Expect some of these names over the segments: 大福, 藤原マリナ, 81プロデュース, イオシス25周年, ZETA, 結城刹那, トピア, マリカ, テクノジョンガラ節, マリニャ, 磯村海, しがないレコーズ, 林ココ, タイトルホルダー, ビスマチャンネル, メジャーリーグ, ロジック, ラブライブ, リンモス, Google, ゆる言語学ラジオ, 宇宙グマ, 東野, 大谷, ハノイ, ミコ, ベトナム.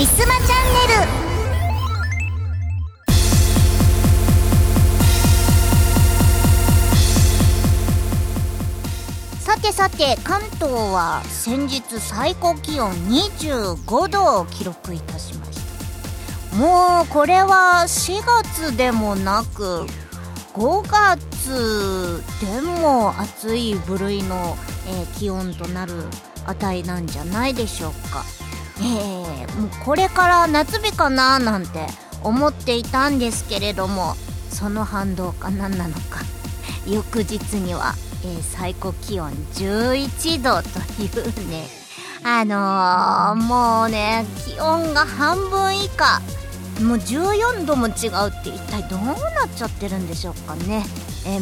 ビスマチャンネル。さて関東は先日最高気温25度を記録いたしました。もうこれは4月でもなく5月でも暑い部類の、気温となる値なんじゃないでしょうか。もうこれから夏日かななんて思っていたんですけれども、その反動か何なのか翌日には最高気温11度というね、もうね、気温が半分以下、もう14度も違うって一体どうなっちゃってるんでしょうかね。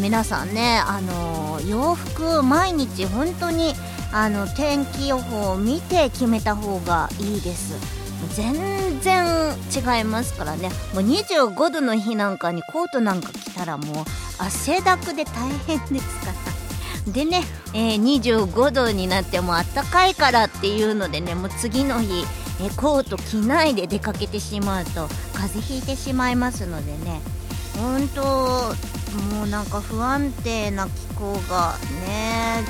皆さんね、洋服毎日本当に天気予報を見て決めた方がいいです。全然違いますからね。もう25度の日なんかにコートなんか着たらもう汗だくで大変ですからでね、25度になってもあったかいからっていうのでね、もう次の日、コート着ないで出かけてしまうと風邪ひいてしまいますのでね、本当もうなんか不安定な気候がね、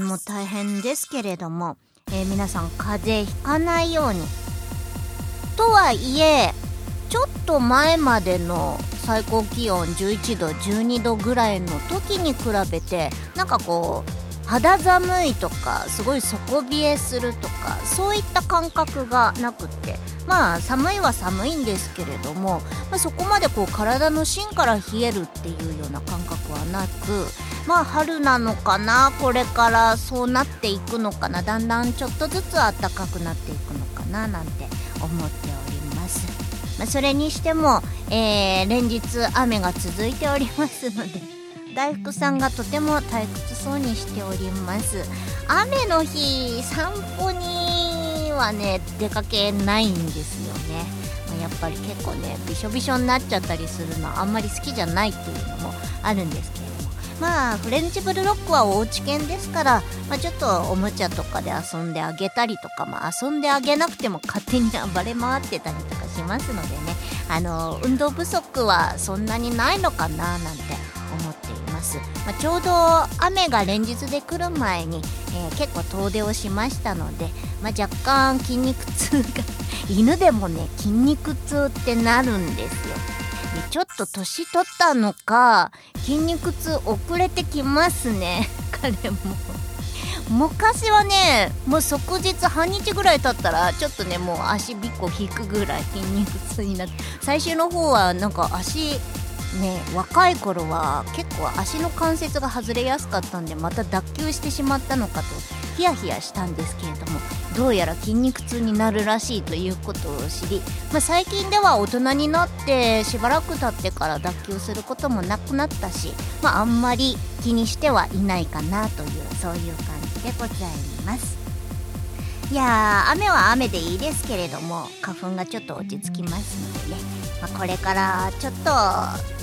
もう大変ですけれども、皆さん風邪ひかないように。とはいえちょっと前までの最高気温11度12度ぐらいの時に比べて、なんかこう肌寒いとかすごい底冷えするとかそういった感覚がなくって、まあ寒いは寒いんですけれども、そこまでこう体の芯から冷えるっていうような感覚はなく、まあ春なのかな、これからそうなっていくのかな、だんだんちょっとずつ暖かくなっていくのかななんて思っております。それにしても、連日雨が続いておりますので、大福さんがとても退屈そうにしております。雨の日散歩にはね出かけないんですよね。やっぱり結構ねびしょびしょになっちゃったりするのあんまり好きじゃないっていうのもあるんですけれども、まあフレンチブルドッグはおうち犬ですから、ちょっとおもちゃとかで遊んであげたりとか、遊んであげなくても勝手に暴れ回ってたりとかしますのでね、運動不足はそんなにないのかななんて思っています。ちょうど雨が連日で来る前に、結構遠出をしましたので、若干筋肉痛が犬でもね筋肉痛ってなるんですよ。ちょっと年取ったのか筋肉痛遅れてきますね彼も。昔はねもう即日半日ぐらい経ったらちょっとねもう足びっこ引くぐらい筋肉痛になって、最終の方はなんか足ね、若い頃は結構足の関節が外れやすかったんで、また脱臼してしまったのかとヒヤヒヤしたんですけれども、どうやら筋肉痛になるらしいということを知り、最近では大人になってしばらく経ってから脱臼することもなくなったし、あんまり気にしてはいないかなという、そういう感じでございます。いやー、雨は雨でいいですけれども、花粉がちょっと落ち着きますのでね、これからちょっと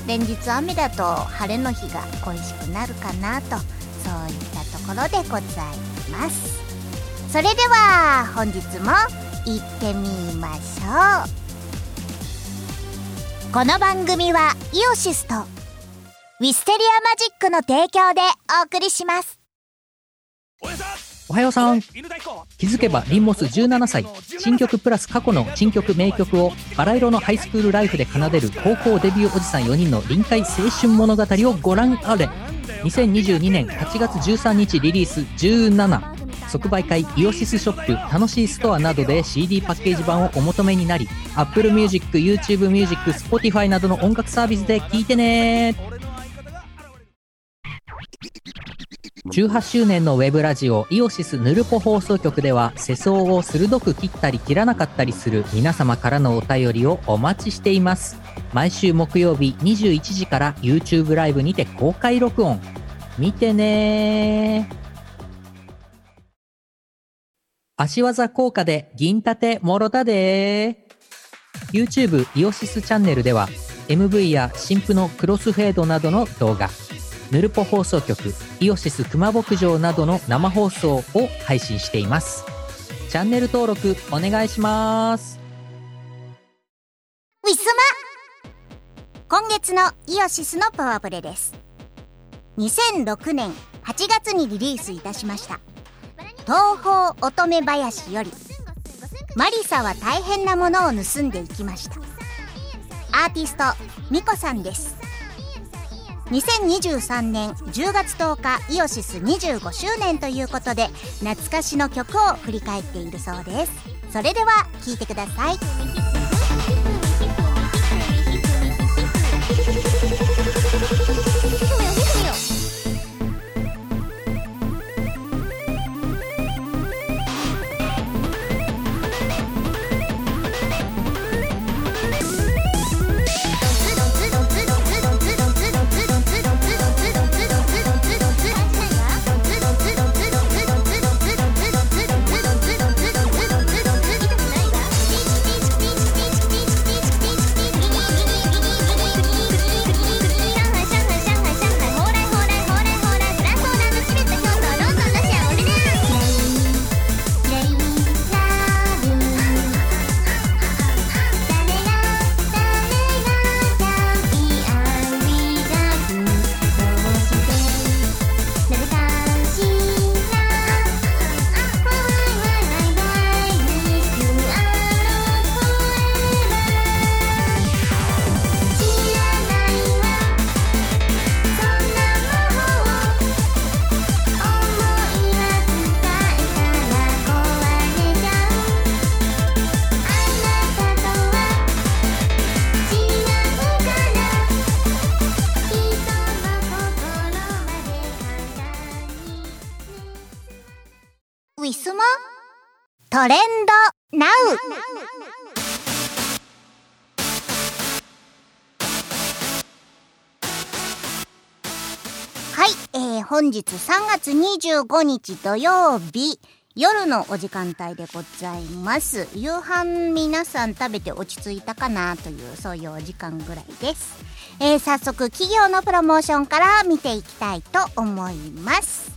連日雨だと晴れの日が恋しくなるかなと、そういったところでございます。それでは本日も行ってみましょう。この番組はイオシスとウィステリアマジックの提供でお送りします。おはようさん。気づけばリンモス17歳、新曲プラス過去の新曲名曲をバラ色のハイスクールライフで奏でる高校デビューおじさん4人の臨海青春物語をご覧あれ。2022年8月13日リリース17、即売会イオシスショップ楽しいストアなどで CD パッケージ版をお求めになり、 Apple Music、YouTube Music、Spotify などの音楽サービスで聴いてね。18周年のウェブラジオイオシスヌルポ放送局では、世相を鋭く切ったり切らなかったりする皆様からのお便りをお待ちしています。毎週木曜日21時から YouTube ライブにて公開録音、見てね。足技効果で銀盾もろたで。 YouTube イオシスチャンネルでは MV や新婦のクロスフェードなどの動画、ヌルポ放送局、イオシス熊牧場などの生放送を配信しています。チャンネル登録お願いします。月のイオシスのパワープレです。2006年8月にリリースいたしました東方乙女林よりマリサは大変なものを盗んでいきました。アーティストミコさんです。2023年10月10日イオシス25周年ということで懐かしの曲を振り返っているそうです。それでは聴いてください。トレンドナウ。はい、本日3月25日土曜日夜のお時間帯でございます。夕飯皆さん食べて落ち着いたかなというそういうお時間ぐらいです。早速企業のプロモーションから見ていきたいと思います。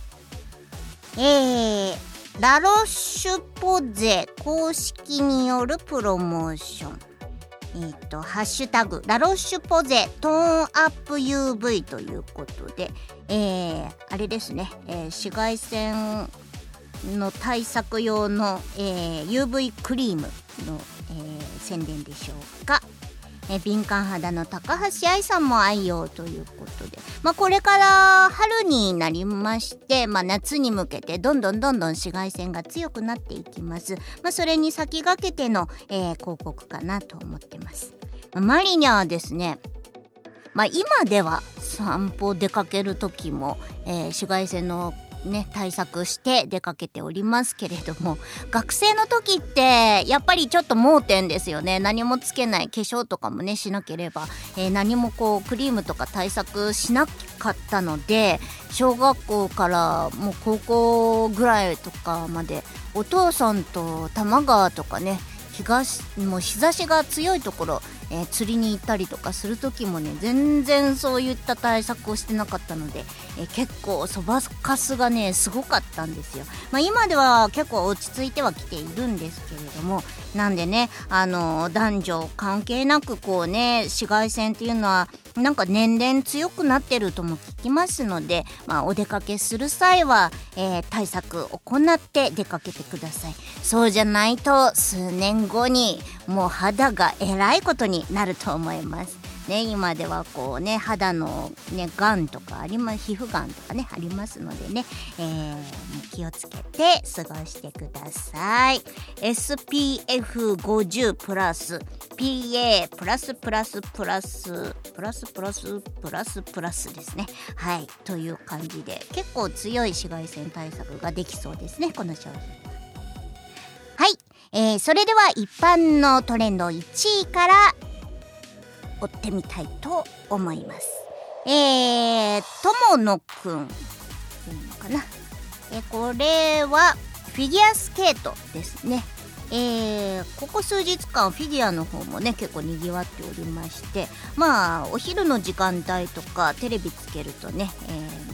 ラロッシュポゼ公式によるプロモーション、ハッシュタグラロッシュポゼトーンアップ UV ということで、あれですね、紫外線の対策用の、UV クリームの、宣伝でしょうか。敏感肌の高橋愛さんも愛用ということで、これから春になりまして、夏に向けてどんどん紫外線が強くなっていきます。それに先駆けての、広告かなと思ってます。マリニャはですね、今では散歩出かける時も、紫外線の対策して出かけておりますけれども、学生の時ってやっぱりちょっと盲点ですよね。何もつけない、化粧とかもしなければ、何もクリームとか対策しなかったので、小学校からもう高校ぐらいとかまでお父さんと多摩川とかもう日差しが強いところ、釣りに行ったりとかする時も全然そういった対策をしてなかったので、結構そばかすがすごかったんですよ。今では結構落ち着いてはきているんですけれども、なんで男女関係なく紫外線っていうのは年々強くなってるとも聞きますので、お出かけする際は、対策を行って出かけてください。そうじゃないと数年後にもう肌がえらいことになると思います。今では肌のがんとかあります、皮膚がんとかありますので気をつけて過ごしてください。 SPF50 プラス PA プラスプラスプラスプラスプラスプラスプラスですね。はい、という感じで結構強い紫外線対策ができそうですね、この商品は。はい、それでは一般のトレンド1位から追ってみたいと思います。とものくんかな、これはフィギュアスケートですね。ここ数日間フィギュアの方も結構にぎわっておりまして、お昼の時間帯とかテレビつけると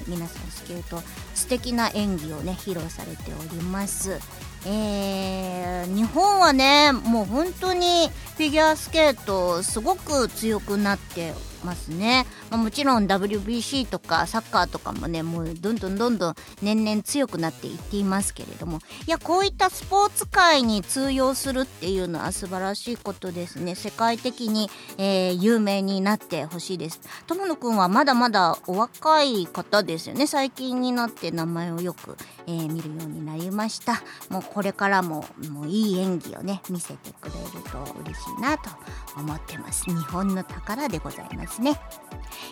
皆さんスケート素敵な演技を披露されております。日本はもう本当にフィギュアスケートすごく強くなってますね。まあ、もちろん WBC とかサッカーとかもね、もうどんどん年々強くなっていっていますけれども、いや、こういったスポーツ界に通用するっていうのは素晴らしいことですね。世界的に、有名になってほしいです。友野くんはまだまだお若い方ですよね。最近になって名前をよく、見るようになりました。もうこれからもいい演技をね見せてくれると嬉しいなと思ってます。日本の宝でございますね。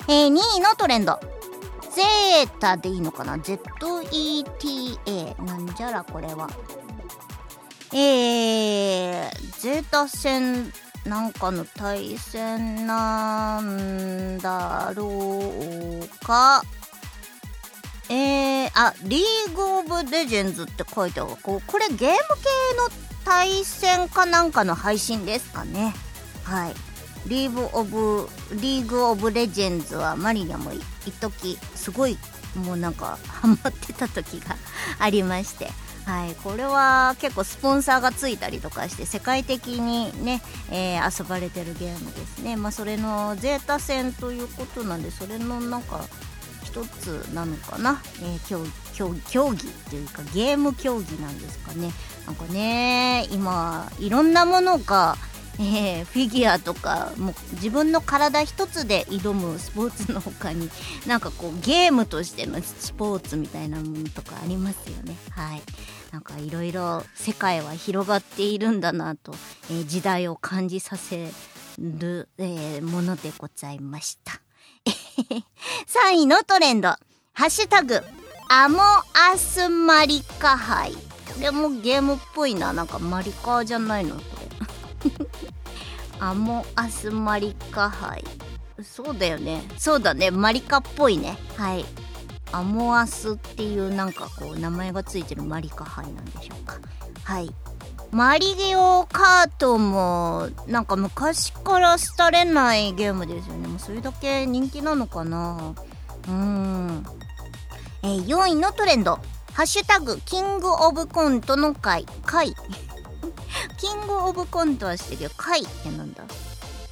2位のトレンド、ZETAでいいのかな、 ZETA なんじゃらこれは、ZETA戦なんかの対戦なんだろうか。リーグオブレジェンズって書いてある。これゲーム系の対戦かなんかの配信ですかね。はい。リーグオブレジェンズはマリナも一時すごいもうなんかハマってた時がありまして。はい、これは結構スポンサーがついたりとかして世界的にね、遊ばれてるゲームですね。まあそれのゼータ戦ということなんで、それのなんか一つなのかな、競技っていうかゲーム競技なんですかね。なんかね、今いろんなものが、フィギュアとかもう自分の体一つで挑むスポーツの他になんかこうゲームとしてのスポーツみたいなものとかありますよね。はい、なんかいろいろ世界は広がっているんだなと、時代を感じさせる、ものでございました。3位のトレンド、ハッシュタグアモアスマリカ杯。これもゲームっぽいな。なんかマリカじゃないのこれ。アモアスマリカ杯、そうだよね、そうだね、マリカっぽいね。はい、アモアスっていうなんかこう名前がついてるマリカ杯なんでしょうか。はい、マリオカートもなんか昔から廃れないゲームですよね。もうそれだけ人気なのかな。4位のトレンド、ハッシュタグキングオブコントの回キングオブコントはしてるよ。回ってなんだ。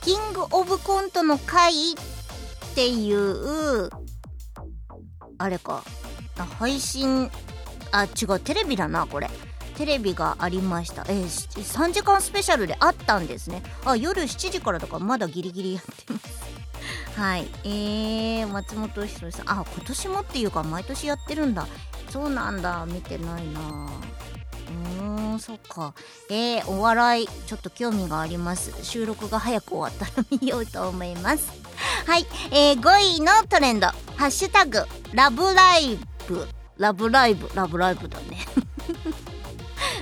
キングオブコントの回っていうあれか、配信、あ違う、テレビだなこれ。テレビがありました、3時間スペシャルであったんですね。あ、夜7時からとかまだギリギリやってます。はい、松本ひろさん、あ、今年もっていうか毎年やってるんだ。そうなんだ、見てないな。そっか。お笑いちょっと興味があります。収録が早く終わったら見ようと思います。はい、5位のトレンド、ハッシュタグラブライブだね。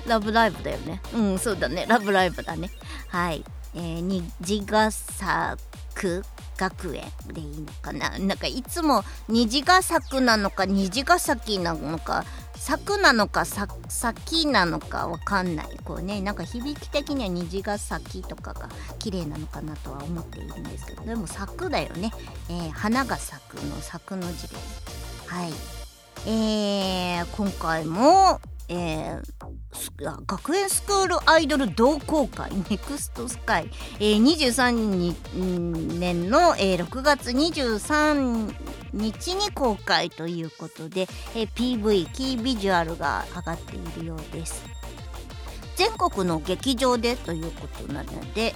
ラブライブだよね。うん、そうだね。ラブライブだね。はい。虹ヶ作学園でいいのかな。なんかいつも虹ヶ作なのか虹ヶ咲なのか作なのか咲なのかわかんない。こうね、なんか響き的には虹ヶ咲とかが綺麗なのかなとは思っているんですけど、でも咲だよね。花が咲くの咲の字です。はい。今回も。学園スクールアイドル同好会ネクストスカイ、23年の、6月23日に公開ということで、PV キービジュアルが上がっているようです。全国の劇場でということなので、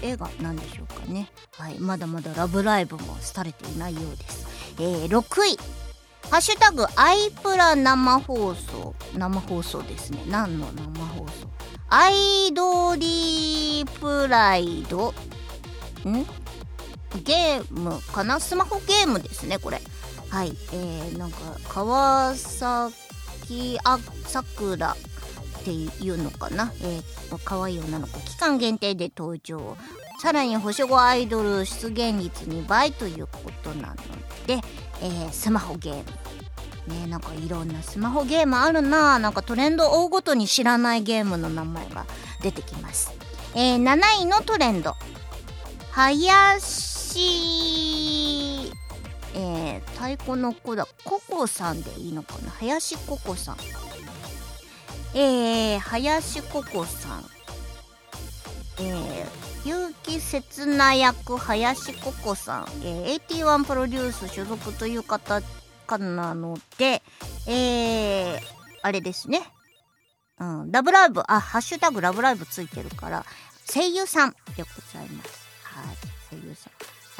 映画なんでしょうかね。はい、まだまだラブライブも廃れていないようです。6位、ハッシュタグアイプラ生放送ですね。何の生放送、アイドリプライドゲームかな、スマホゲームですねこれ。はい、なんか川崎さくらっていうのかな、可愛い女の子、期間限定で登場、さらに星5アイドル出現率2倍ということなので、スマホゲームね。なんかいろんなスマホゲームあるな。なんかトレンド追うごとに知らないゲームの名前が出てきます。7位のトレンド、林、太鼓の子だ、ココさんでいいのかな、林ココさん、林ココさん結城刹那役林ココさん、81プロデュース所属という方かなので、あれですね、ラブライブ、ハッシュタグラブライブついてるから声優さんでございます。はい、声優さん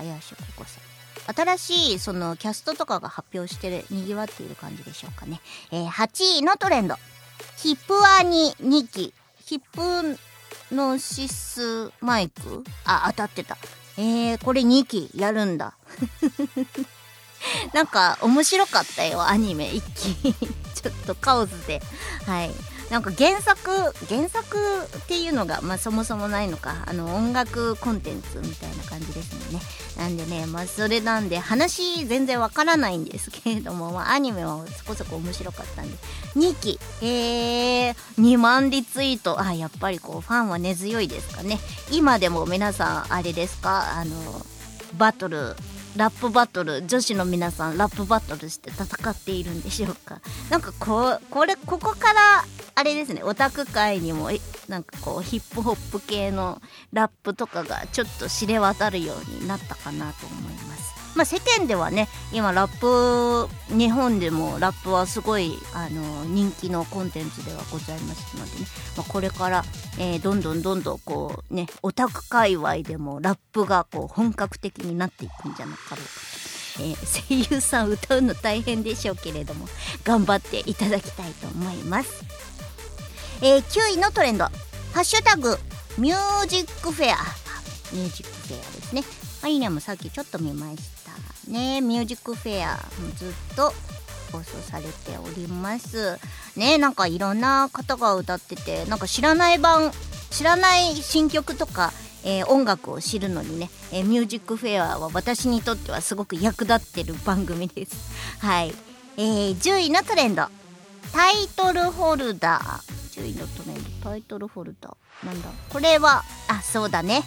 林ココさん、新しいそのキャストとかが発表してる、にぎわっている感じでしょうかね。8位のトレンド、ヒップアニ2期ヒップノシスマイク、当たってた。これ2期やるんだなんか面白かったよ、アニメ1期ちょっとカオスで、はい、なんか原作っていうのが、そもそもないのか、音楽コンテンツみたいな感じですもんね。なんでね、それなんで話全然わからないんですけれども、アニメはそこそこ面白かったんで2期、2万リツイート、やっぱりこうファンは根強いですかね。今でも皆さんあれですか、バトル、ラップバトル、女子の皆さんラップバトルして戦っているんでしょうか。なんかここからあれですね、オタク界にもなんかこうヒップホップ系のラップとかがちょっと知れ渡るようになったかなと思います。世間ではね、今ラップ、日本でもラップはすごい人気のコンテンツではございますのでね、これから、どんどんこうね、オタク界隈でもラップがこう本格的になっていくんじゃなかろうかと、声優さん歌うの大変でしょうけれども頑張っていただきたいと思います。9位のトレンド、ハッシュタグミュージックフェア、ミュージックフェアですね。いいねもさっきちょっと見ましたね。ミュージックフェアもずっと放送されておりますね。なんかいろんな方が歌ってて、なんか知らない新曲とか、音楽を知るのにね、ミュージックフェアは私にとってはすごく役立ってる番組です。はい、10位のトレンド、タイトルホルダー、10位のトレンド、タイトルホルダーなんだこれは。そうだね、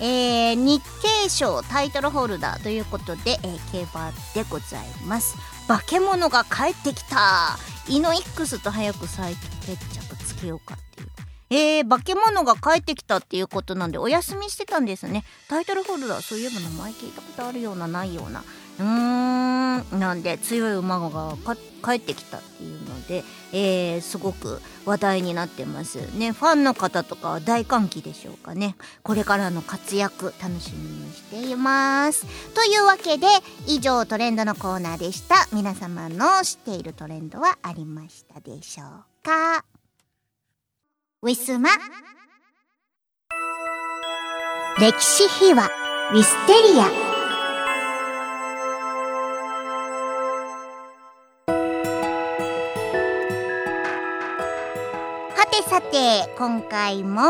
日経賞タイトルホルダーということで、競馬でございます。化け物が帰ってきた、イノイックスと早く再決着つけようかっていう、化け物が帰ってきたっていうことなんでお休みしてたんですね。タイトルホルダー、そういえば名前聞いたことあるようなないような、なんで強い馬が帰ってきたっていうので、すごく話題になってますね。ファンの方とかは大歓喜でしょうかね。これからの活躍楽しみにしています。というわけで以上、トレンドのコーナーでした。皆様の知っているトレンドはありましたでしょうか。ウィスマ歴史秘話ウィステリア。さて今回も、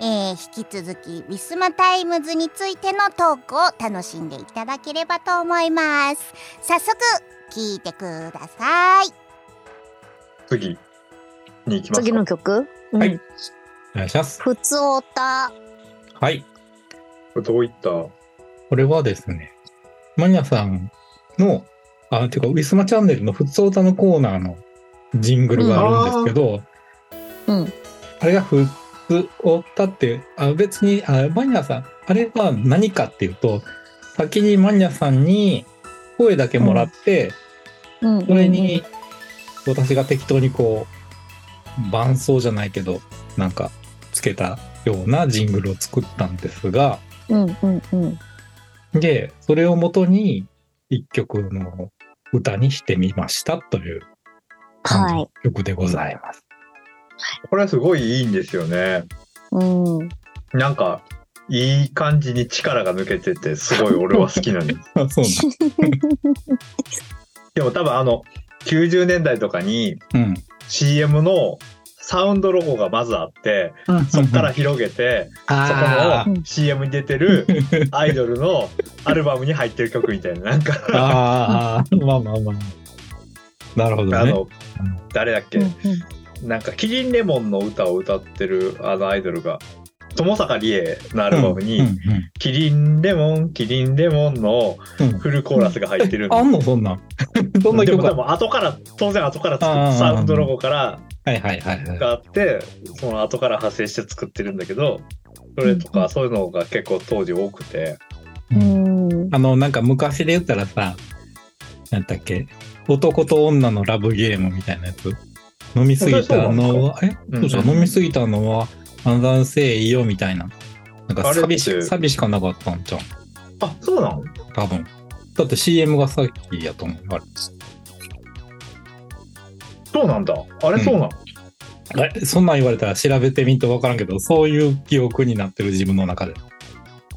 引き続きウィスマタイムズについてのトークを楽しんでいただければと思います。早速聞いてください。次に行きます。次の曲、はい、お願いします。ふつおた、はい、どういった。これはですね、マニアさんのてかウィスマチャンネルのふつおたのコーナーのジングルがあるんですけど、うん、あれがふつおたっていう、別にマニアさん、あれは何かっていうと、先にマニアさんに声だけもらって、うん、それに私が適当にこう伴奏じゃないけどなんかつけたようなジングルを作ったんですが、うんうんうん、でそれをもとに一曲の歌にしてみましたという感じの曲でございます。はい、これはすごいいいんですよね、うん、なんかいい感じに力が抜けててすごい俺は好きなんですそうなんでも多分90年代とかに CM のサウンドロゴがまずあって、うん、そこから広げて、うん、そこの CM に出てるアイドルのアルバムに入ってる曲みたいな、なんかまあまあまあなるほどね。誰だっけ、うんうんなんかキリンレモンの歌を歌ってるアイドルが友坂理恵のアルバムに、うんうんうん、キリンレモンキリンレモンのフルコーラスが入ってるんで、うん、あんのそんなどんな曲か。でも後から当然後から作るサウンドロゴからがあって、その後から派生して作ってるんだけど、それとかそういうのが結構当時多くて、うん、なんか昔で言ったらさ、なんだっけ、男と女のラブゲームみたいなやつ、飲みすぎたのは飲みすぎたのは男性いいよみたいな、なんかサビしかなかったんじゃん。あ、そうなの？多分だって CM がさっきやと思う。あれそうなんだ、あれ、うん、そうなの。そんなん言われたら調べてみんと分からんけど、そういう記憶になってる自分の中で。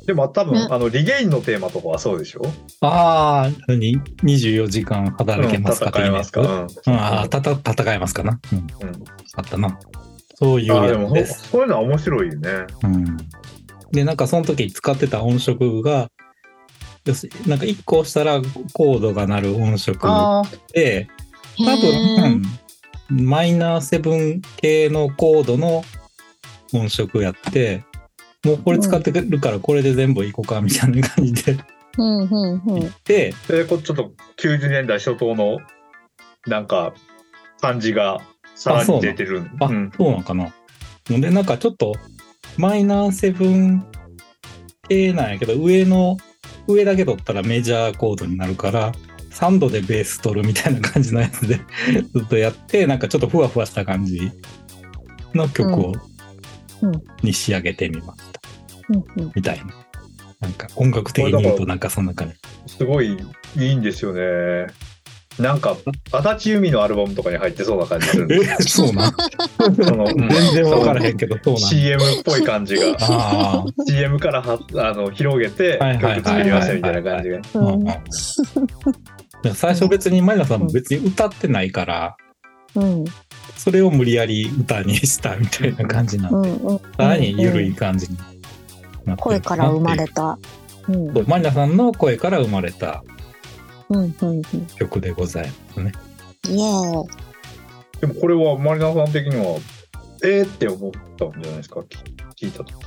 でも多分、ね、リゲインのテーマとかはそうでしょ。ああ、何24時間働けますか、うん、戦えますか、うん、ああ、戦えますかな、うんうん、あったな、そういうやつです。そういうのは面白いよね、うん、でなんかその時使ってた音色がなんか1個押したらコードが鳴る音色で、多分、うん、マイナー7系のコードの音色やって、もうこれ使ってるからこれで全部いこうかみたいな感じで、うんうんうん、行って、こちょっと90年代初頭のなんか感じがさらに出てる。あ、そうなの、うん、そうなのかな。でなんかちょっとマイナー7系なんやけど、上だけ取ったらメジャーコードになるから3度でベース取るみたいな感じのやつでずっとやって、なんかちょっとふわふわした感じの曲を、うん、に仕上げてみました、うんうん、みたいな。なんか音楽的に言うとなんかそんな感じ。すごいいいんですよね。なんか足立由美のアルバムとかに入ってそうな感じするんですそうな全然分からへんけど、そうな CM っぽい感じがあ CM から広げて曲作りましたみたいな感じが。最初別にマリナさんも別に歌ってないから、うん、それを無理やり歌にしたみたいな感じなんで、うんうん、さらに緩い感じになって、うん、声から生まれた、うん、マリナさんの声から生まれた曲でございますね、うんうんうん、でもこれはマリナさん的にはって思ったんじゃないですか、聞いた時。ね、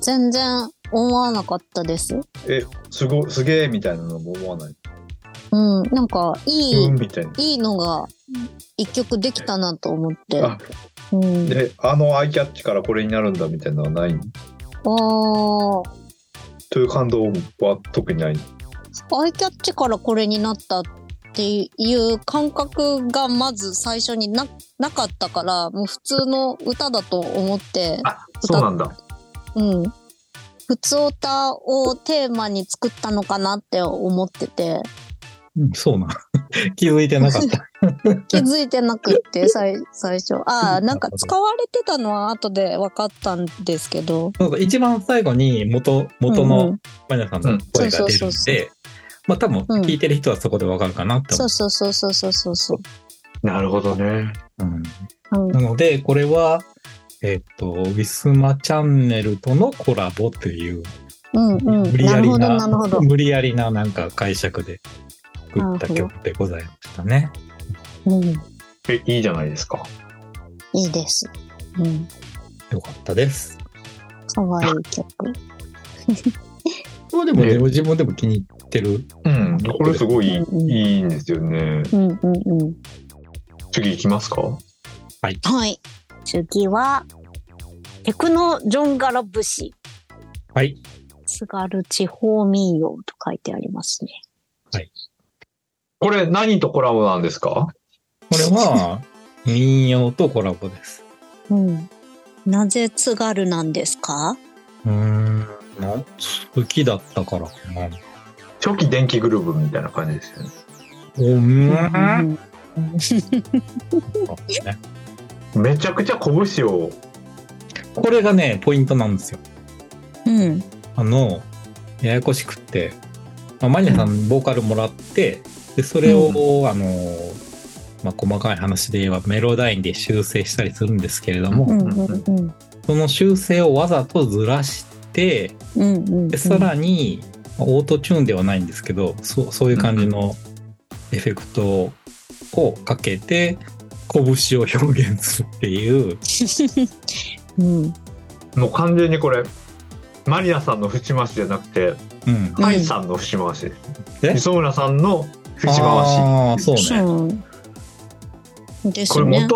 全然思わなかったです。すげーみたいなのも思わない。うん、なんかいいのが一曲できたなと思って、うん、でアイキャッチからこれになるんだみたいなのはないの？という感動は特にない。アイキャッチからこれになったっていう感覚がまず最初に なかったから、もう普通の歌だと思って。あ、そうなんだ。うん、普通歌をテーマに作ったのかなって思ってて。そうな気づいてなかった気づいてなくって最初。ああ、なんか使われてたのは後で分かったんですけど、そうそう、一番最後に元のマリナさんの声が出るんで、まあ多分聞いてる人はそこで分かるかなって思う、うん、そうなるほどね、うんうん、なのでこれはウィスマチャンネルとのコラボという、うんうん、無理やりななんか解釈で作った曲でございましたね、うん、いいじゃないですか。いいです、うん、よかったです。かわいい曲でも、ね、自分でも気に入ってる、うん、これすごい、うんうん、いいんですよね、うんうんうん、次いきますか。はい、はい、次はテクノジョンガラ節。はい、津軽地方民謡と書いてありますね。はい、これ何とコラボなんですか？これは民謡とコラボです、うん、なぜ津軽なんですか？好きだったからかな。初期電気グルーヴみたいな感じですよね。めちゃくちゃ拳を、これがねポイントなんですよ、うん、ややこしくって、まあ、マリナさんボーカルもらって、うん、でそれを、うん、まあ、細かい話で言えばメロダインで修正したりするんですけれども、うんうんうん、その修正をわざとずらして、うんうんうん、でさらに、まあ、オートチューンではないんですけど、そういう感じのエフェクトをかけて拳を表現するっていう、うん、もう完全にこれマリナさんの節回しじゃなくて、うん、ハイさんの節回しです、うん、磯村さんの節回し。そうね、これも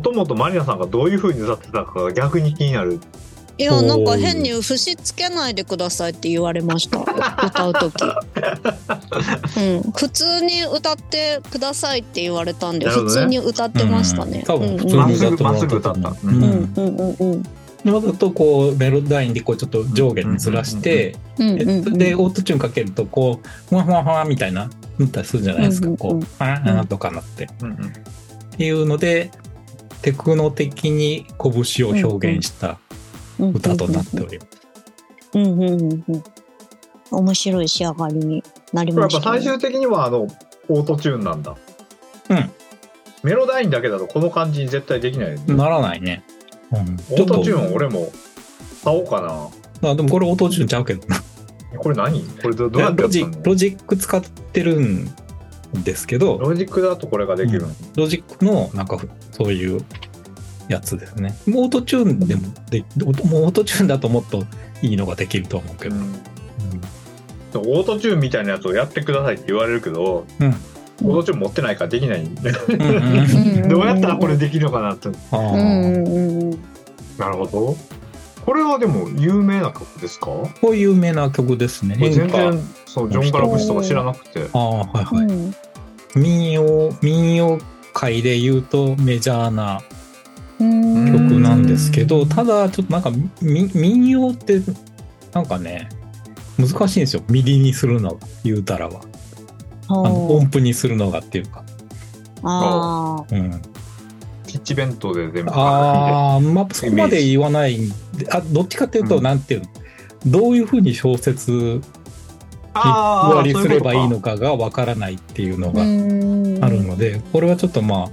ともとマリナさんがどういう風に歌ってたかが逆に気になる。いやなんか変に節つけないでくださいって言われました歌うとき、うん、普通に歌ってくださいって言われたんで、ね、普通に歌ってましたね、うん、多分普通に歌ってもらったと思う、うんうんうんうんうん、わざとこうメロディラインでこうちょっと上下にずらして、うんうんうんうん、でオートチューンかけるとこうふわふわふわみたいな打ったりするじゃないですか、うんうんうん、こうファーンとかなって、うんうん、っていうのでテクノ的に拳を表現した歌となっております。うんうんうんうん、面白い仕上がりになりましたね。これやっぱ最終的にはオートチューンなんだ。うん。メロダインだけだとこの感じに絶対できないですね。ならないね。うん、オートチューン俺も買おうかな。あでもこれオートチューンちゃうけどな。これ何？これどうやってやったの？ロジック使ってるんですけど。ロジックだとこれができる。うん、ロジックのなんかそういうやつですね。オートチューンでももうオートチューンだともっといいのができると思うけど、うんうん、オートチューンみたいなやつをやってくださいって言われるけど、うん、オートチューン持ってないからできないんで、うんうん、どうやったらこれできるのかなって、うん、なるほど。これはでも有名な曲ですか？こう有名な曲ですね。全然そうジョン・ガラブシとか知らなくて、あ、はいはい、うん、民謡界で言うとメジャーな曲なんですけど、ただちょっとなんか民謡ってなんかね難しいんですよ。ミディにするのが言うたらは音符にするのがっていうか、あ、うん、キッチ弁当で全部あ、まあ、そこまで言わない。あ、どっちかっていうと、うん、なんていうの、どういうふうに小説に割りすればいいのかがわからないっていうのがあるので、これはちょっとまあ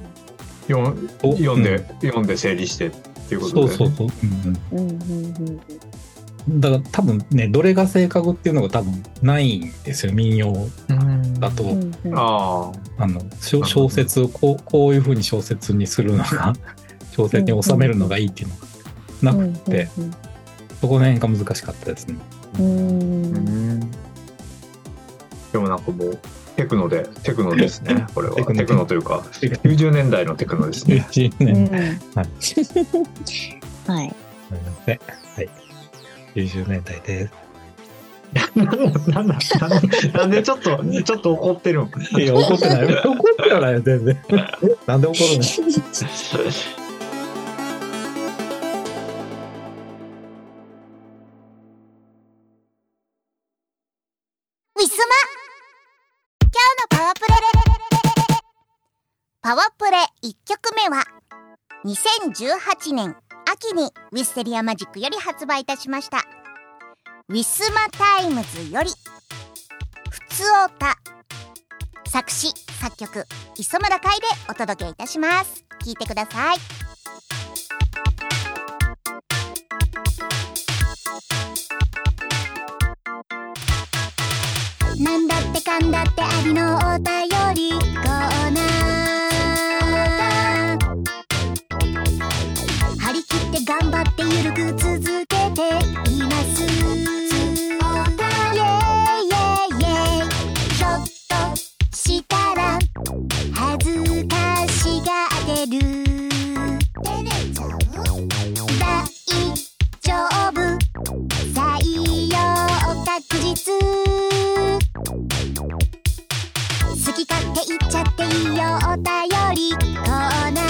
読んで整理してっていうことで、ね、そうそうそう、うんうん、だから多分ねどれが正確っていうのが多分ないんですよ民謡だと、うんうん、小説をこういう風に小説にするのが小説に収めるのがいいっていうのがなくて、うんうん、そこら辺が難しかったですね。うん、でもなんかもうテクノですね。これはテクノというか90年代のテクノですね。90年、うん、はい、はい、90年代です。なんでちょっと怒ってるの？いや怒ってない、怒ってないよ全然。なんで怒るの？パワプレ1曲目は2018年秋にウィステリアマジックより発売いたしましたウィスマタイムズよりふつおた、作詞作曲磯村海でお届けいたします。聴いてください。なんだってかんだってありのお便りコーナー、頑張ってゆるく続けています。イエイイエイイエイ、ちょっとしたら恥ずかしがってる、大丈夫採用確実、好き勝手言っちゃっていいよお便りコーナ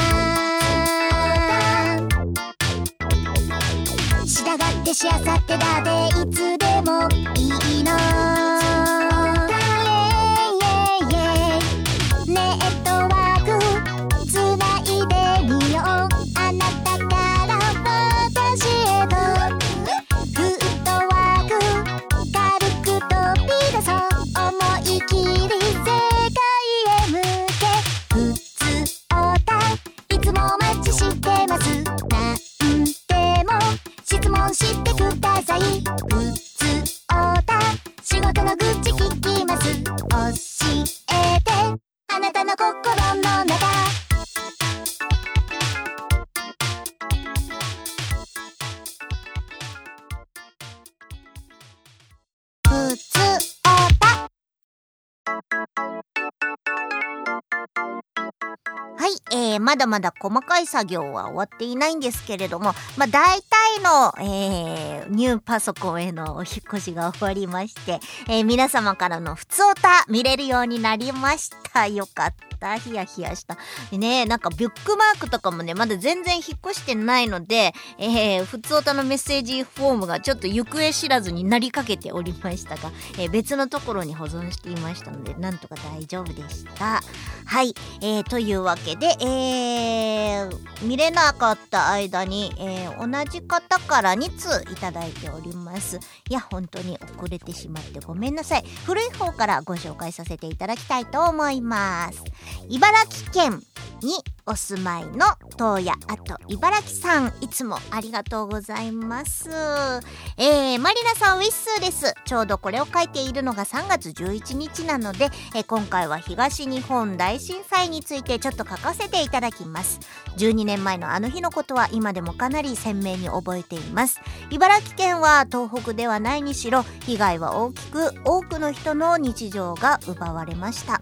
ー、従ってしあさってだでいつでもいいの、イエイイエイイエイ、ネットワークつないでみよう、あなたから私へとフットワーク軽く飛び出そう、思い切り世界へ向けふつおた、いつもお待ちしてます、質問してください、ふつおた、仕事の愚痴聞きます、教えてあなたの心の中。ふつおた、はい、まだまだ細かい作業は終わっていないんですけれども、まあ、大体の、ニューパソコンへのお引越しが終わりまして、皆様からのふつおた見れるようになりました。よかった、ヒヤヒヤしたね。なんかブックマークとかもね、まだ全然引っ越してないので、ふつおたのメッセージフォームがちょっと行方知らずになりかけておりましたが、別のところに保存していましたので、なんとか大丈夫でした。はい、というわけで、見れなかった間に、同じ方から2通いただいております。いや本当に遅れてしまってごめんなさい。古い方からご紹介させていただきたいと思います。茨城県にお住まいの東野、あと茨城さん、いつもありがとうございます。マリナさんウィッスーです。ちょうどこれを書いているのが3月11日なので、今回は東日本大震災についてちょっと書かせていただきます。12年前のあの日のことは今でもかなり鮮明に覚えています。茨城県は東北ではないにしろ被害は大きく、多くの人の日常が奪われました。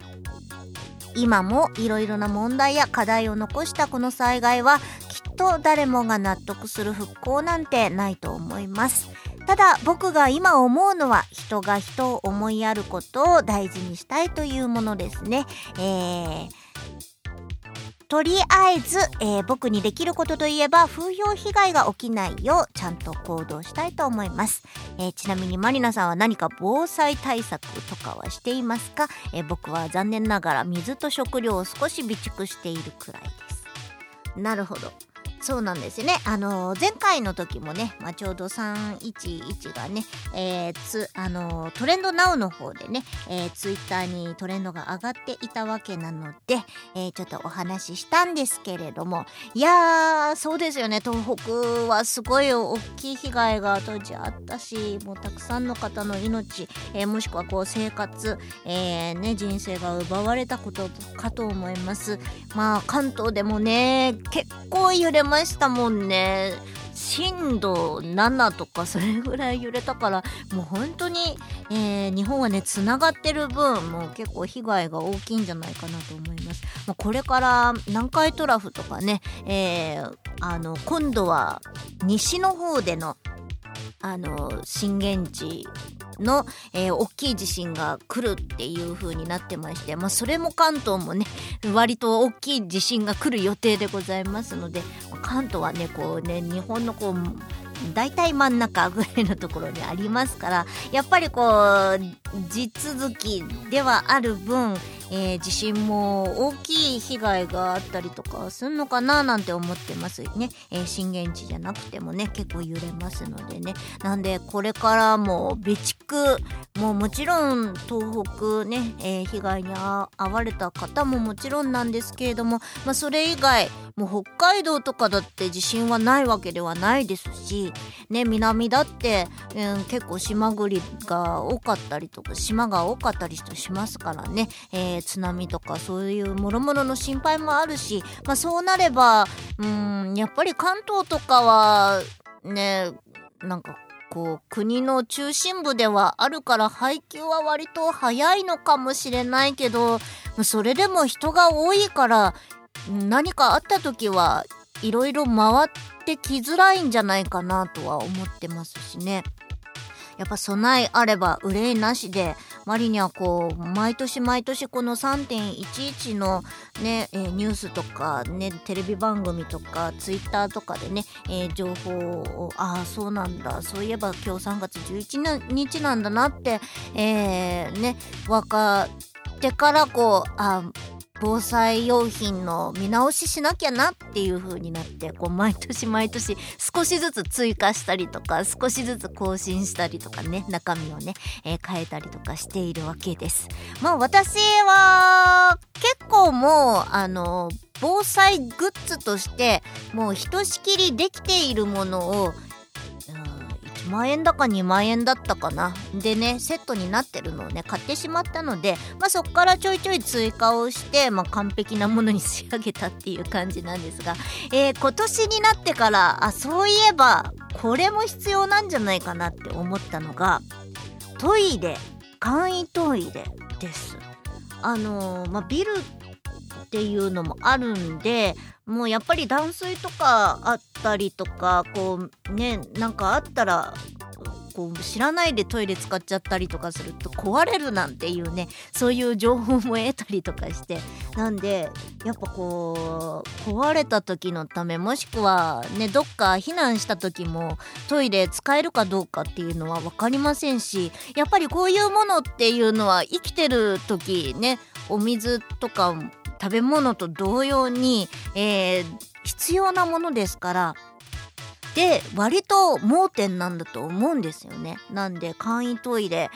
今もいろいろな問題や課題を残したこの災害は、きっと誰もが納得する復興なんてないと思います。ただ僕が今思うのは、人が人を思いやることを大事にしたいというものですね。とりあえず、僕にできることといえば風評被害が起きないようちゃんと行動したいと思います。ちなみにマリナさんは何か防災対策とかはしていますか？僕は残念ながら水と食料を少し備蓄しているくらいです。なるほど、そうなんですね。前回の時もね、まあ、ちょうど311がね、トレンドナウの方でね、ツイッターにトレンドが上がっていたわけなので、ちょっとお話ししたんですけれども、いやーそうですよね、東北はすごい大きい被害が当時あったし、もうたくさんの方の命、もしくはこう生活、ね、人生が奪われたことかと思います。まあ関東でもね結構揺れましたもんね。震度7とかそれぐらい揺れたから、もう本当に、日本はねつながってる分、もう結構被害が大きいんじゃないかなと思います。まあ、これから南海トラフとかね、今度は西の方での震源地の、大きい地震が来るっていう風になってまして、まあ、それも関東もね割と大きい地震が来る予定でございますので、関東はねこうね日本のこう大体真ん中ぐらいのところにありますから、やっぱりこう地続きではある分、地震も大きい被害があったりとかすんのかななんて思ってますね。震源地じゃなくてもね結構揺れますのでね。なんでこれからも備蓄ももちろん東北ね、被害に遭われた方ももちろんなんですけれども、まあ、それ以外もう北海道とかだって地震はないわけではないですし、ね、南だって、結構島が多かったりしますからね、津波とかそういうもろもろの心配もあるし、まあ、そうなればやっぱり関東とかはねなんかこう国の中心部ではあるから配給は割と早いのかもしれないけど、それでも人が多いから何かあった時はいろいろ回ってきづらいんじゃないかなとは思ってますしね。やっぱ備えあれば憂いなしで、マリにはこう毎年毎年この 3.11 の、ねニュースとか、ね、テレビ番組とかツイッターとかでね、情報をそうなんだ、そういえば今日3月11日なんだなって、ね、分かってからこう防災用品の見直ししなきゃなっていう風になって、こう毎年毎年少しずつ追加したりとか少しずつ更新したりとかね、中身をね、変えたりとかしているわけです。まあ私は結構もう防災グッズとしてもうひとしきりできているものを1万円だか2万円だったかなでね、セットになってるのをね買ってしまったので、まあ、そこからちょいちょい追加をして、まあ、完璧なものに仕上げたっていう感じなんですが、今年になってからそういえばこれも必要なんじゃないかなって思ったのが簡易トイレです。まあ、ビルっていうのもあるんで、もうやっぱり断水とかあったりとかこうね、なんかあったらこう知らないでトイレ使っちゃったりとかすると壊れるなんていうね、そういう情報も得たりとかして、なんでやっぱこう壊れた時のため、もしくはねどっか避難した時もトイレ使えるかどうかっていうのは分かりませんし、やっぱりこういうものっていうのは生きてる時ね、お水とか食べ物と同様に、必要なものですから、で割と盲点なんだと思うんですよね。なんで簡易トイレ、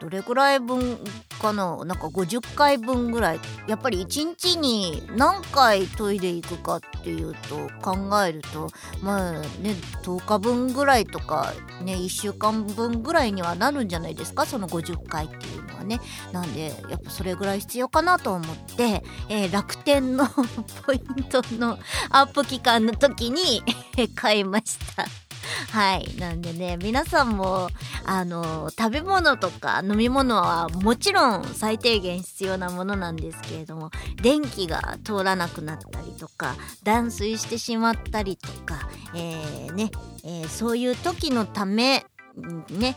どれくらい分かな、なんか50回分ぐらい、やっぱり1日に何回トイレ行くかっていうと考えると、まあね10日分ぐらいとかね、1週間分ぐらいにはなるんじゃないですか、その50回っていうのはね。なんでやっぱそれぐらい必要かなと思って、楽天のポイントのアップ期間の時に買いました。はい、なんでね皆さんも食べ物とか飲み物はもちろん最低限必要なものなんですけれども、電気が通らなくなったりとか断水してしまったりとか、そういう時のためね、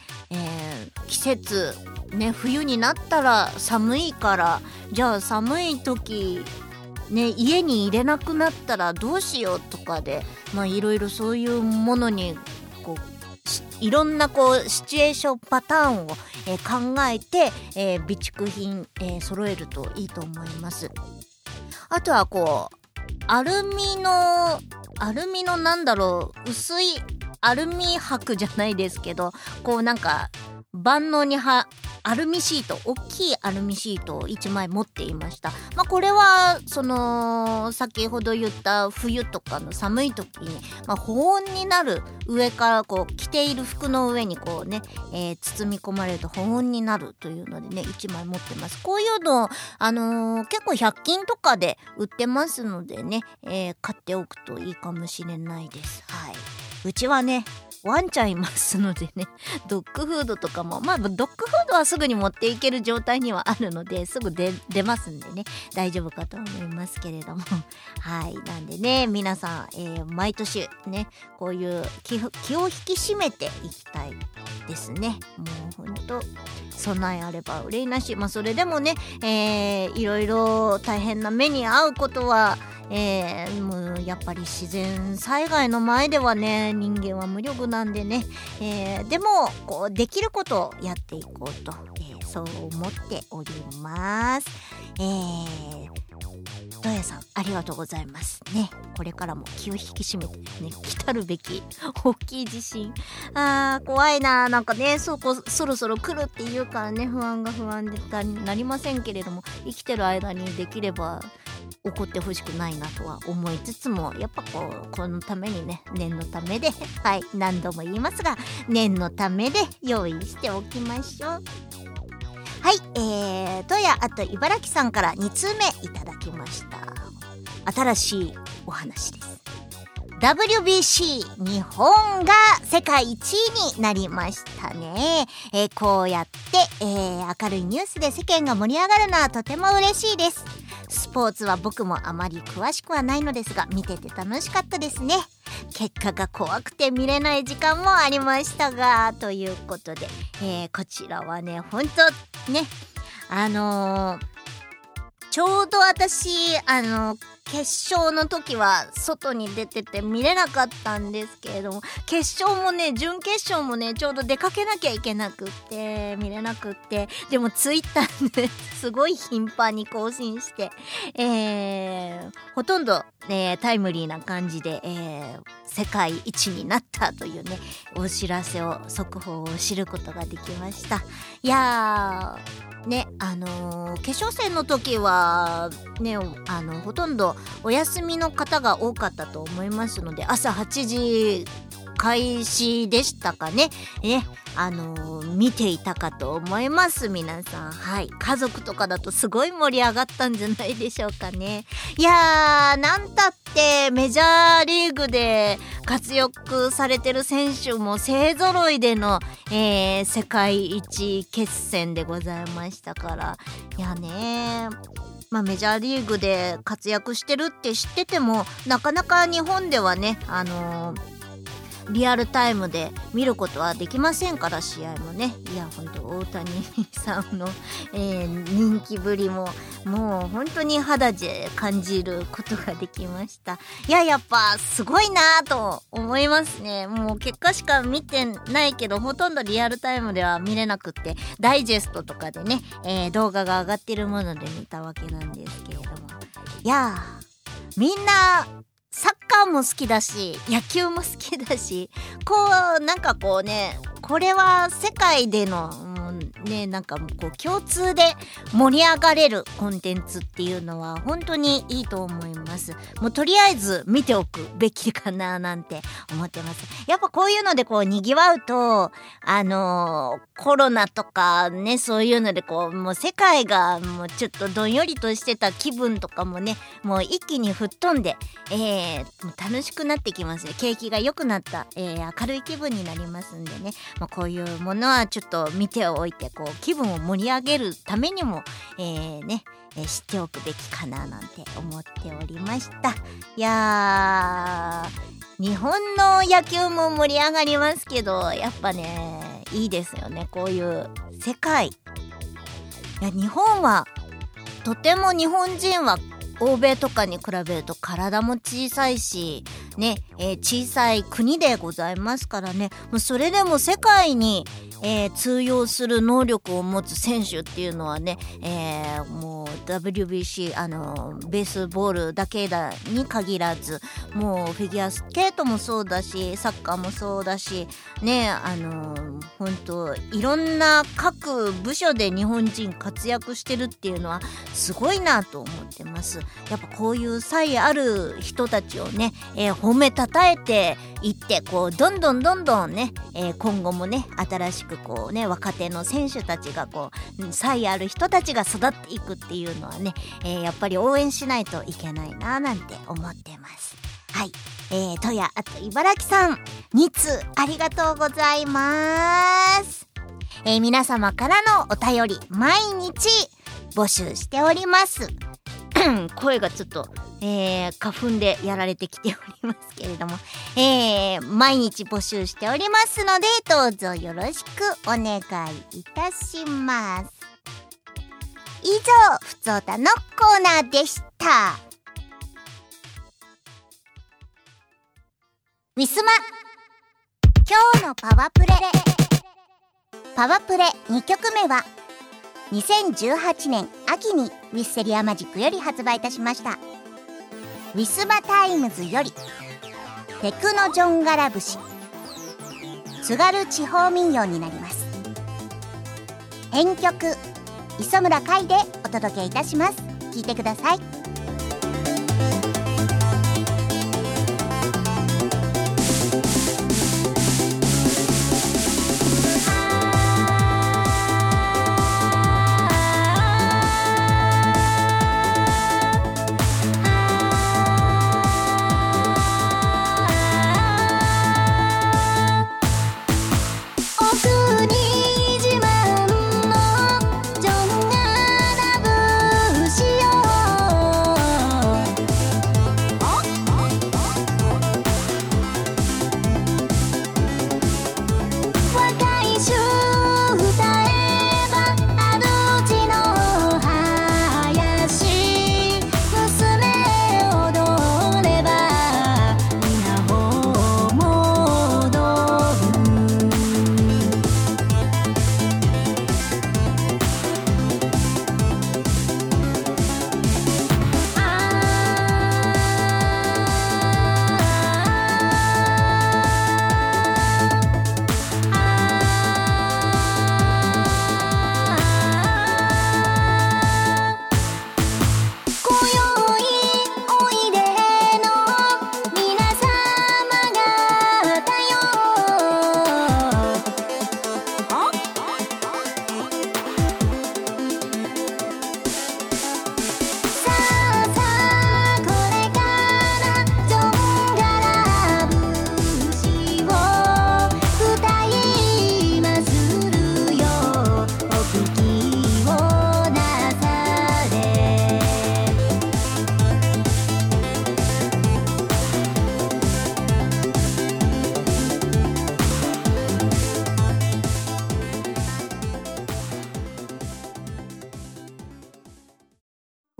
季節ね、冬になったら寒いから、じゃあ寒い時ね、家に入れなくなったらどうしようとかで、まあいろいろそういうものにこういろんなこうシチュエーションパターンを考えて、備蓄品、揃えるといいと思います。あとはこうアルミのなんだろう、薄いアルミ箔じゃないですけど、こうなんか万能にアルミシート、大きいアルミシートを1枚持っていました。まあこれはその先ほど言った冬とかの寒い時に、まあ、保温になる、上からこう着ている服の上にこうね、包み込まれると保温になるというのでね1枚持ってます。こういうのを結構100均とかで売ってますのでね、買っておくといいかもしれないです。はい。うちはね。ワンちゃんいますのでね、ドッグフードとかも、まあドッグフードはすぐに持っていける状態にはあるので、すぐ出ますんでね、大丈夫かと思いますけれども、はい、なんでね皆さん、毎年ねこういう気を引き締めていきたいですね。もうほんと備えあれば憂いなし。まあそれでもね、いろいろ大変な目に遭うことは、もうやっぱり自然災害の前ではね人間は無力なんでね、でもこうできることをやっていこうと、そう思っております。ドヤさんありがとうございますね。これからも気を引き締めてね、来たるべき大きい地震、怖いな、なんかねそろそろ来るっていうからね、不安が不安でなりませんけれども、生きてる間にできれば起こってほしくないなとは思いつつも、やっぱこのためにね、念のためで、はい、何度も言いますが念のためで用意しておきましょう。はい、とやあと茨城さんから2通目いただきました。新しいお話です。 WBC 日本が世界一位になりましたね。こうやって、明るいニュースで世間が盛り上がるのはとても嬉しいです。スポーツは僕もあまり詳しくはないのですが、見てて楽しかったですね。結果が怖くて見れない時間もありましたが、ということで、こちらはね本当ねちょうど私決勝の時は外に出てて見れなかったんですけれども、決勝もね準決勝もねちょうど出かけなきゃいけなくって見れなくって、でもツイッターですごい頻繁に更新して、ほとんど、タイムリーな感じで、世界一になったというねお知らせを、速報を知ることができました。いやーね決勝戦の時はねほとんどお休みの方が多かったと思いますので、朝8時開始でしたかね。見ていたかと思います皆さん。はい、家族とかだとすごい盛り上がったんじゃないでしょうかね。いやー、なんたってメジャーリーグで活躍されてる選手も勢ぞろいでの、世界一決戦でございましたから、いやねーまあ、メジャーリーグで活躍してるって知っててもなかなか日本ではね、リアルタイムで見ることはできませんから試合もね。いや本当大谷さんの、人気ぶりももう本当に肌で感じることができました。いややっぱすごいなと思いますね。もう結果しか見てないけどほとんどリアルタイムでは見れなくってダイジェストとかでね、動画が上がってるもので見たわけなんですけれども、いやみんなサッカーも好きだし野球も好きだし、こうなんかこうね、これは世界での、ね、なんかこう共通で盛り上がれるコンテンツっていうのは本当にいいと思います。もうとりあえず見ておくべきかななんて思ってます。やっぱこういうのでこうにぎわうとコロナとかね、そういうのでこうもう世界がもうちょっとどんよりとしてた気分とかもね、もう一気に吹っ飛んで、楽しくなってきますよ。景気が良くなった、明るい気分になりますんでね、まあ、こういうものはちょっと見ておいてこう気分を盛り上げるためにも、知っておくべきかななんて思っておりました。いや日本の野球も盛り上がりますけどやっぱねいいですよね、こういう世界。いや日本はとても日本人は欧米とかに比べると体も小さいしね、小さい国でございますからね、もうそれでも世界に、通用する能力を持つ選手っていうのはね、もう WBC ベースボールだけに限らずもうフィギュアスケートもそうだしサッカーもそうだしね、本当いろんな各部署で日本人活躍してるっていうのはすごいなと思ってます。やっぱこういう才ある人たちをね、褒めたたえていってこうどんどんどんどんね、今後もね新しくこうね若手の選手たちがこう才ある人たちが育っていくっていうのはね、やっぱり応援しないといけないななんて思ってます。はい、とやあと茨城さん2通ありがとうございます。皆様からのお便り毎日募集しております。声がちょっと、花粉でやられてきておりますけれども、毎日募集しておりますのでどうぞよろしくお願いいたします。以上ふつおたのコーナーでした。ウィスマ今日のパワプレ。パワプレ2曲目は2018年秋にウィステリアマジックより発売いたしましたウィスマタイムズよりテクノジョンガラ節、津軽地方民謡になります。編曲磯村海でお届けいたします。聴いてください。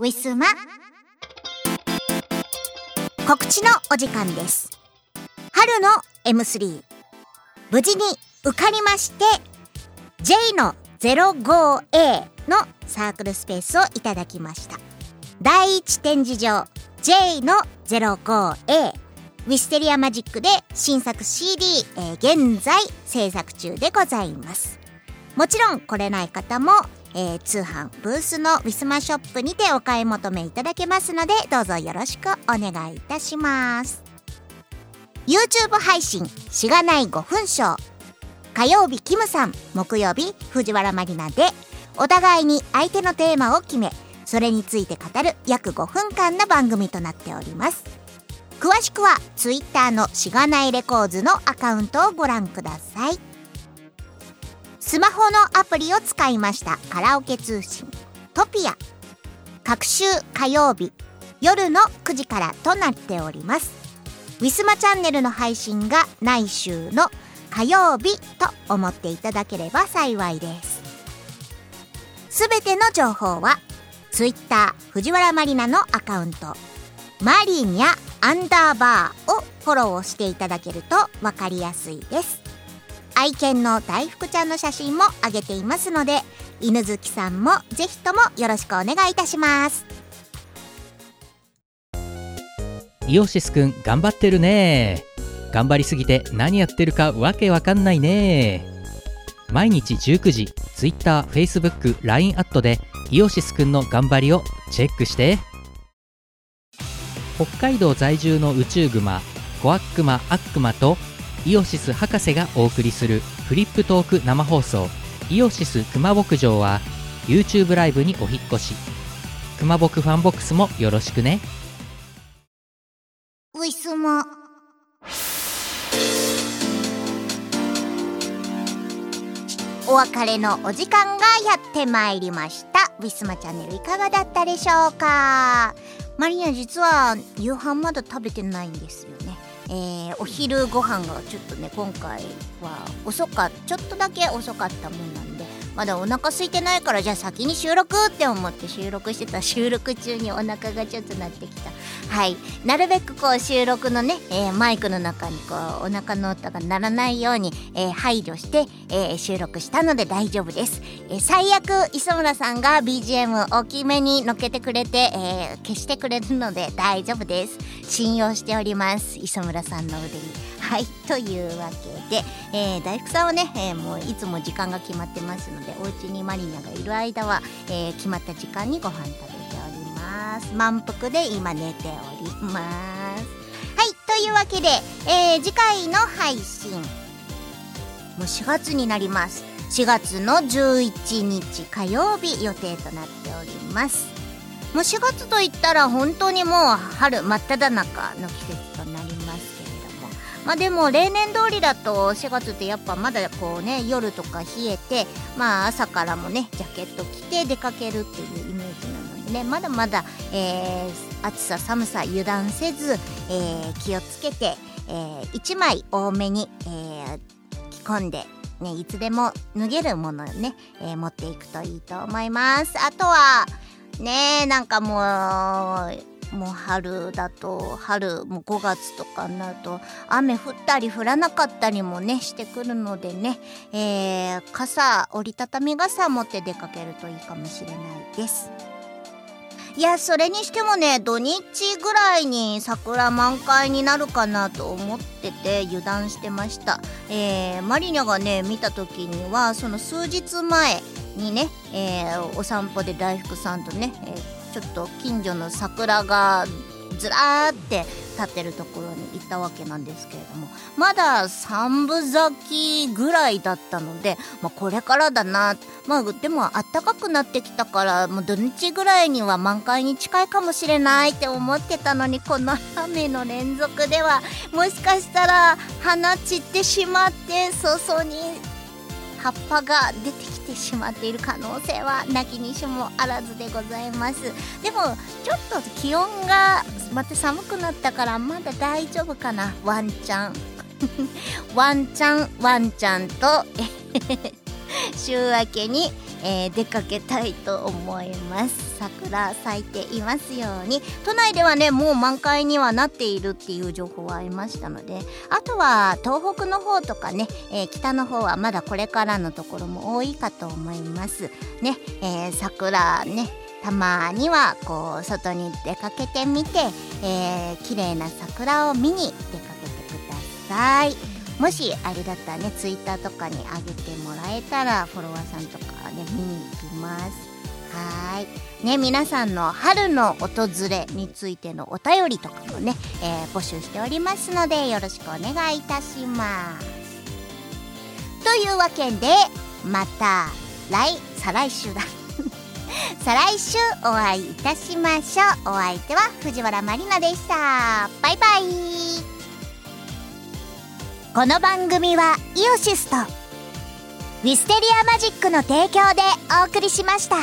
ウィスマ告知のお時間です。春の M3 無事に受かりまして J-05A のサークルスペースをいただきました。第一展示場 J-05A ウィステリアマジックで新作 CD、現在制作中でございます。もちろん来れない方も、通販ブースのウィスマショップにてお買い求めいただけますので、どうぞよろしくお願いいたします。 YouTube 配信しがない5分ショー、火曜日キムさん、木曜日藤原マリナでお互いに相手のテーマを決め、それについて語る約5分間の番組となっております。詳しくは Twitter のしがないレコーズのアカウントをご覧ください。スマホのアプリを使いましたカラオケ通信トピア、各週火曜日夜の9時からとなっております。ウィスマチャンネルの配信が来週の火曜日と思っていただければ幸いです。すべての情報はツイッター藤原マリナのアカウントマリニャ_をフォローをしていただけるとわかりやすいです。愛犬の大福ちゃんの写真も上げていますので、犬好きさんもぜひともよろしくお願いいたします。イオシスくん頑張ってるね。頑張りすぎて何やってるかわけわかんないね。毎日19時 Twitter、Facebook、LINE アットでイオシスくんの頑張りをチェックして。北海道在住の宇宙グマコアックマアックマとイオシス博士がお送りするフリップトーク生放送イオシスくま牧場は YouTube ライブにお引っ越し。くま牧ファンボックスもよろしくね。ウィスマお別れのお時間がやってまいりました。ウィスマチャンネルいかがだったでしょうか。マリニャ実は夕飯まだ食べてないんですよね。お昼ご飯がちょっとね今回はちょっとだけ遅かったもんなんで、まだお腹空いてないからじゃあ先に収録って思って収録してた、収録中にお腹がちょっとなってきた。はい、なるべくこう収録のね、マイクの中にこうお腹の音が鳴らないように、配慮して、収録したので大丈夫です。最悪磯村さんが BGM 大きめに乗っけてくれて、消してくれるので大丈夫です。信用しております磯村さんの腕に。はい、というわけで、大福さんはね、もういつも時間が決まってますので、お家にマリニャがいる間は、決まった時間にご飯食べております。満腹で今寝ております。はい、というわけで、次回の配信もう4月になります。4月の11日火曜日予定となっております。もう4月といったら本当にもう春真っ只中の季節となりますけれども、まあでも例年通りだと4月ってやっぱまだこうね夜とか冷えて、まあ朝からもねジャケット着て出かけるっていうイメージなのでね、まだまだ、暑さ寒さ油断せず、気をつけて、1枚多めに、着込んでね、いつでも脱げるものをね、持っていくといいと思います。あとはね、なんかもう春だともう5月とかになると雨降ったり降らなかったりもねしてくるのでね、傘、折りたたみ傘持って出かけるといいかもしれないです。いや、それにしてもね、土日ぐらいに桜満開になるかなと思ってて油断してました。マリニャがね見た時にはその数日前にね、お散歩で大福さんとね、ちょっと近所の桜がずらーって立ってるところに行ったわけなんですけれども、まだ3分咲きぐらいだったので、まあ、これからだな。まあでも暖かくなってきたからもう土日ぐらいには満開に近いかもしれないって思ってたのに、この雨の連続ではもしかしたら花散ってしまって早々に葉っぱが出てきてしまっている可能性はなきにしもあらずでございます。でもちょっと気温がまた寒くなったからまだ大丈夫かな。ワンチャンワンチャンと週明けに、出かけたいと思います。桜咲いていますように。都内ではねもう満開にはなっているっていう情報はありましたので、あとは東北の方とかね、北の方はまだこれからのところも多いかと思いますね。桜ね、たまにはこう外に出かけてみて、綺麗な桜を見に出かけてください。もしあれだったらね、ツイッターとかに上げてもらえたらフォロワーさんとかね見に行きます。はーいね、皆さんの春の訪れについてのお便りとかもね、募集しておりますのでよろしくお願いいたします。というわけでまた再来週だ再来週お会いいたしましょう。お相手は藤原まりなでした。バイバイ。この番組はイオシスとウィステリアマジックの提供でお送りしました。